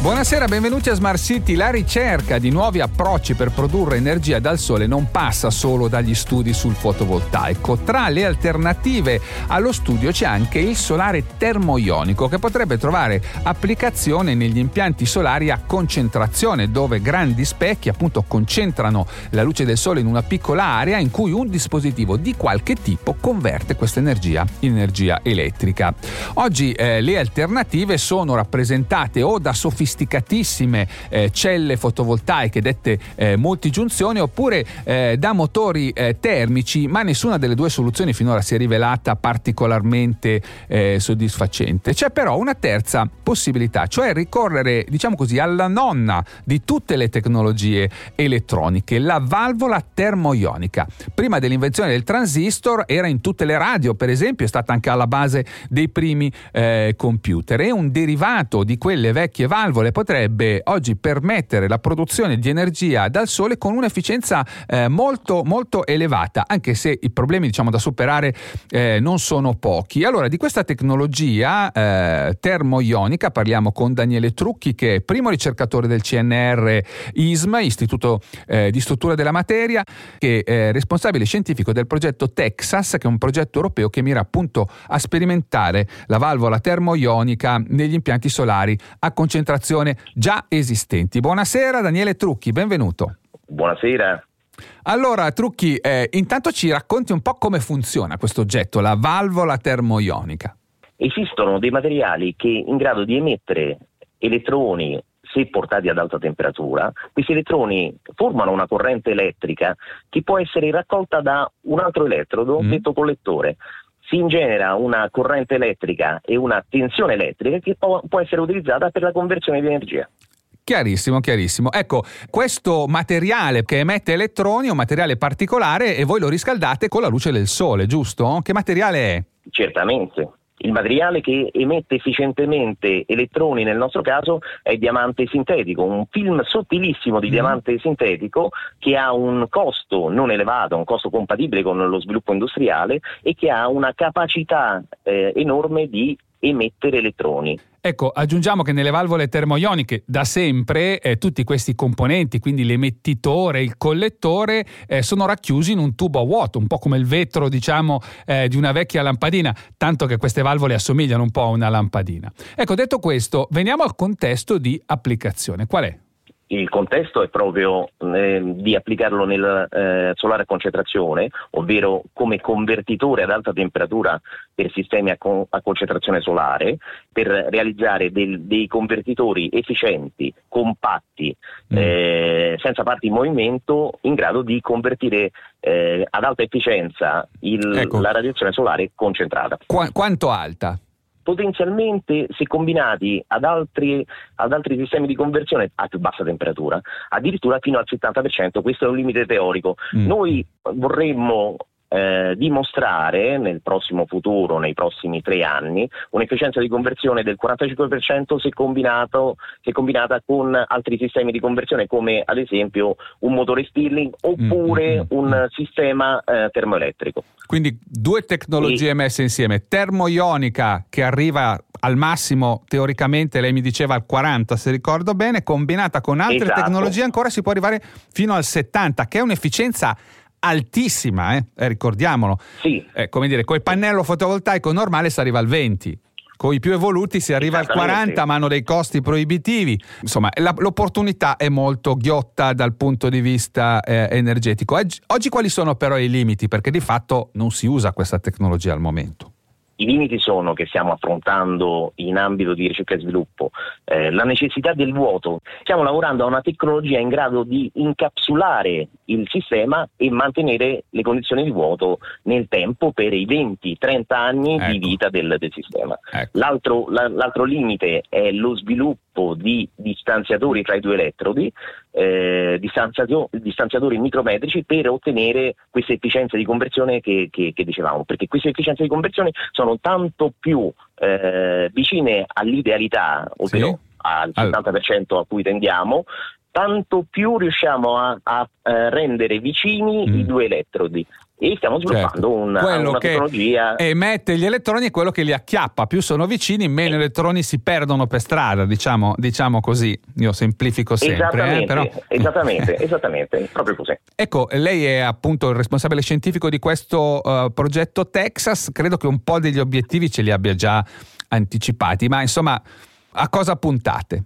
Buonasera, benvenuti a Smart City. La ricerca di nuovi approcci per produrre energia dal sole non passa solo dagli studi sul fotovoltaico. Tra le alternative allo studio c'è anche il solare termoionico, che potrebbe trovare applicazione negli impianti solari a concentrazione, dove grandi specchi appunto concentrano la luce del sole in una piccola area in cui un dispositivo di qualche tipo converte questa energia in energia elettrica. Oggi le alternative sono rappresentate o da sofisticatissime celle fotovoltaiche dette multigiunzioni, oppure da motori termici, ma nessuna delle due soluzioni finora si è rivelata particolarmente soddisfacente. C'è però una terza possibilità, cioè ricorrere, diciamo così, alla nonna di tutte le tecnologie elettroniche, la valvola termoionica. Prima dell'invenzione del transistor era in tutte le radio, per esempio, è stata anche alla base dei primi computer, e un derivato di quelle vecchie valvole potrebbe oggi permettere la produzione di energia dal sole con un'efficienza molto molto elevata, anche se i problemi, diciamo, da superare non sono pochi. Allora, di questa tecnologia termoionica parliamo con Daniele Trucchi, che è primo ricercatore del CNR ISM, Istituto di Struttura della Materia, che è responsabile scientifico del progetto Texas, che è un progetto europeo che mira appunto a sperimentare la valvola termoionica negli impianti solari a concentrazione già esistenti. Buonasera Daniele Trucchi, benvenuto. Buonasera. Allora Trucchi, intanto ci racconti un po' come funziona questo oggetto, la valvola termoionica. Esistono dei materiali che in grado di emettere elettroni, se portati ad alta temperatura. Questi elettroni formano una corrente elettrica che può essere raccolta da un altro elettrodo, detto collettore. Si ingenera una corrente elettrica e una tensione elettrica che può essere utilizzata per la conversione di energia. Chiarissimo. Ecco, questo materiale che emette elettroni è un materiale particolare e voi lo riscaldate con la luce del sole, giusto? Che materiale è? Certamente. Il materiale che emette efficientemente elettroni nel nostro caso è diamante sintetico, un film sottilissimo di diamante sintetico che ha un costo non elevato, un costo compatibile con lo sviluppo industriale e che ha una capacità enorme di emettere elettroni. Ecco, aggiungiamo che nelle valvole termoioniche da sempre tutti questi componenti, quindi l'emettitore, il collettore, sono racchiusi in un tubo a vuoto, un po' come il vetro, diciamo, di una vecchia lampadina, tanto che queste valvole assomigliano un po' a una lampadina. Ecco, detto questo, veniamo al contesto di applicazione. Qual è? Il contesto è proprio di applicarlo nel solare a concentrazione, ovvero come convertitore ad alta temperatura per sistemi a concentrazione solare, per realizzare dei convertitori efficienti, compatti, senza parti in movimento, in grado di convertire ad alta efficienza la radiazione solare concentrata. Quanto alta? Potenzialmente, se combinati ad altri sistemi di conversione a più bassa temperatura, addirittura fino al 70%, questo è un limite teorico. Noi vorremmo dimostrare nel prossimo futuro, nei prossimi 3 anni, un'efficienza di conversione del 45% se combinata con altri sistemi di conversione, come ad esempio un motore Stirling oppure un sistema termoelettrico. Quindi due tecnologie messe insieme, termoionica che arriva al massimo teoricamente, lei mi diceva al 40 se ricordo bene, combinata con altre tecnologie ancora si può arrivare fino al 70, che è un'efficienza altissima, ricordiamolo. Sì. Come dire, col pannello fotovoltaico normale si arriva al 20%. Con i più evoluti si arriva al 40%, ma hanno dei costi proibitivi. Insomma, l'opportunità è molto ghiotta dal punto di vista energetico. Oggi quali sono però i limiti? Perché di fatto non si usa questa tecnologia al momento. I limiti sono che stiamo affrontando in ambito di ricerca e sviluppo la necessità del vuoto. Stiamo lavorando a una tecnologia in grado di incapsulare il sistema e mantenere le condizioni di vuoto nel tempo per i 20-30 anni di vita del sistema. L'altro limite è lo sviluppo di distanziatori tra i due elettrodi, distanziatori micrometrici, per ottenere questa efficienza di conversione che dicevamo, perché queste efficienze di conversione sono tanto più vicine all'idealità, ovvero al 70% a cui tendiamo, tanto più riusciamo a rendere vicini i due elettrodi, e stiamo sviluppando una tecnologia che emette gli elettroni e quello che li acchiappa. Più sono vicini, meno elettroni si perdono per strada, diciamo così. Io semplifico sempre. Esattamente, proprio così. Ecco, lei è appunto il responsabile scientifico di questo progetto Texas. Credo che un po' degli obiettivi ce li abbia già anticipati, ma insomma, a cosa puntate?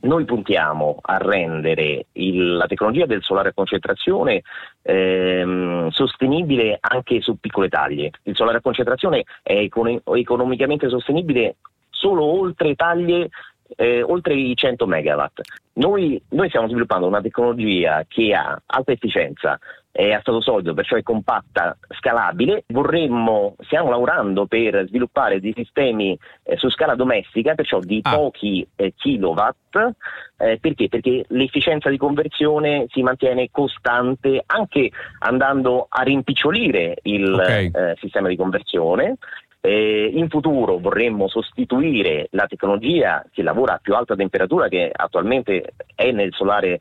Noi puntiamo a rendere la tecnologia del solare a concentrazione sostenibile anche su piccole taglie. Il solare a concentrazione è economicamente sostenibile solo oltre taglie, oltre i 100 megawatt. Noi stiamo sviluppando una tecnologia che ha alta efficienza, è a stato solido, perciò è compatta, scalabile. Stiamo lavorando per sviluppare dei sistemi su scala domestica, perciò di pochi kilowatt. Perché? Perché l'efficienza di conversione si mantiene costante anche andando a rimpicciolire il sistema di conversione. In futuro vorremmo sostituire la tecnologia che lavora a più alta temperatura, che attualmente è nel solare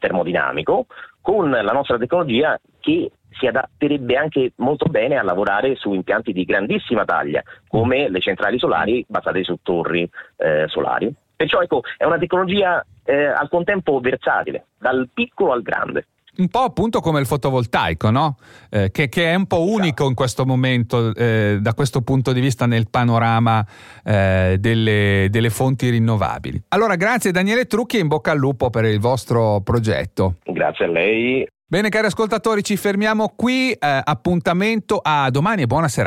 termodinamico, con la nostra tecnologia che si adatterebbe anche molto bene a lavorare su impianti di grandissima taglia, come le centrali solari basate su torri solari. Perciò ecco, è una tecnologia al contempo versatile, dal piccolo al grande. Un po' appunto come il fotovoltaico, no? Che è un po' unico in questo momento, da questo punto di vista, nel panorama delle fonti rinnovabili. Allora, grazie Daniele Trucchi e in bocca al lupo per il vostro progetto. Grazie a lei. Bene, cari ascoltatori, ci fermiamo qui. Appuntamento a domani e buona serata.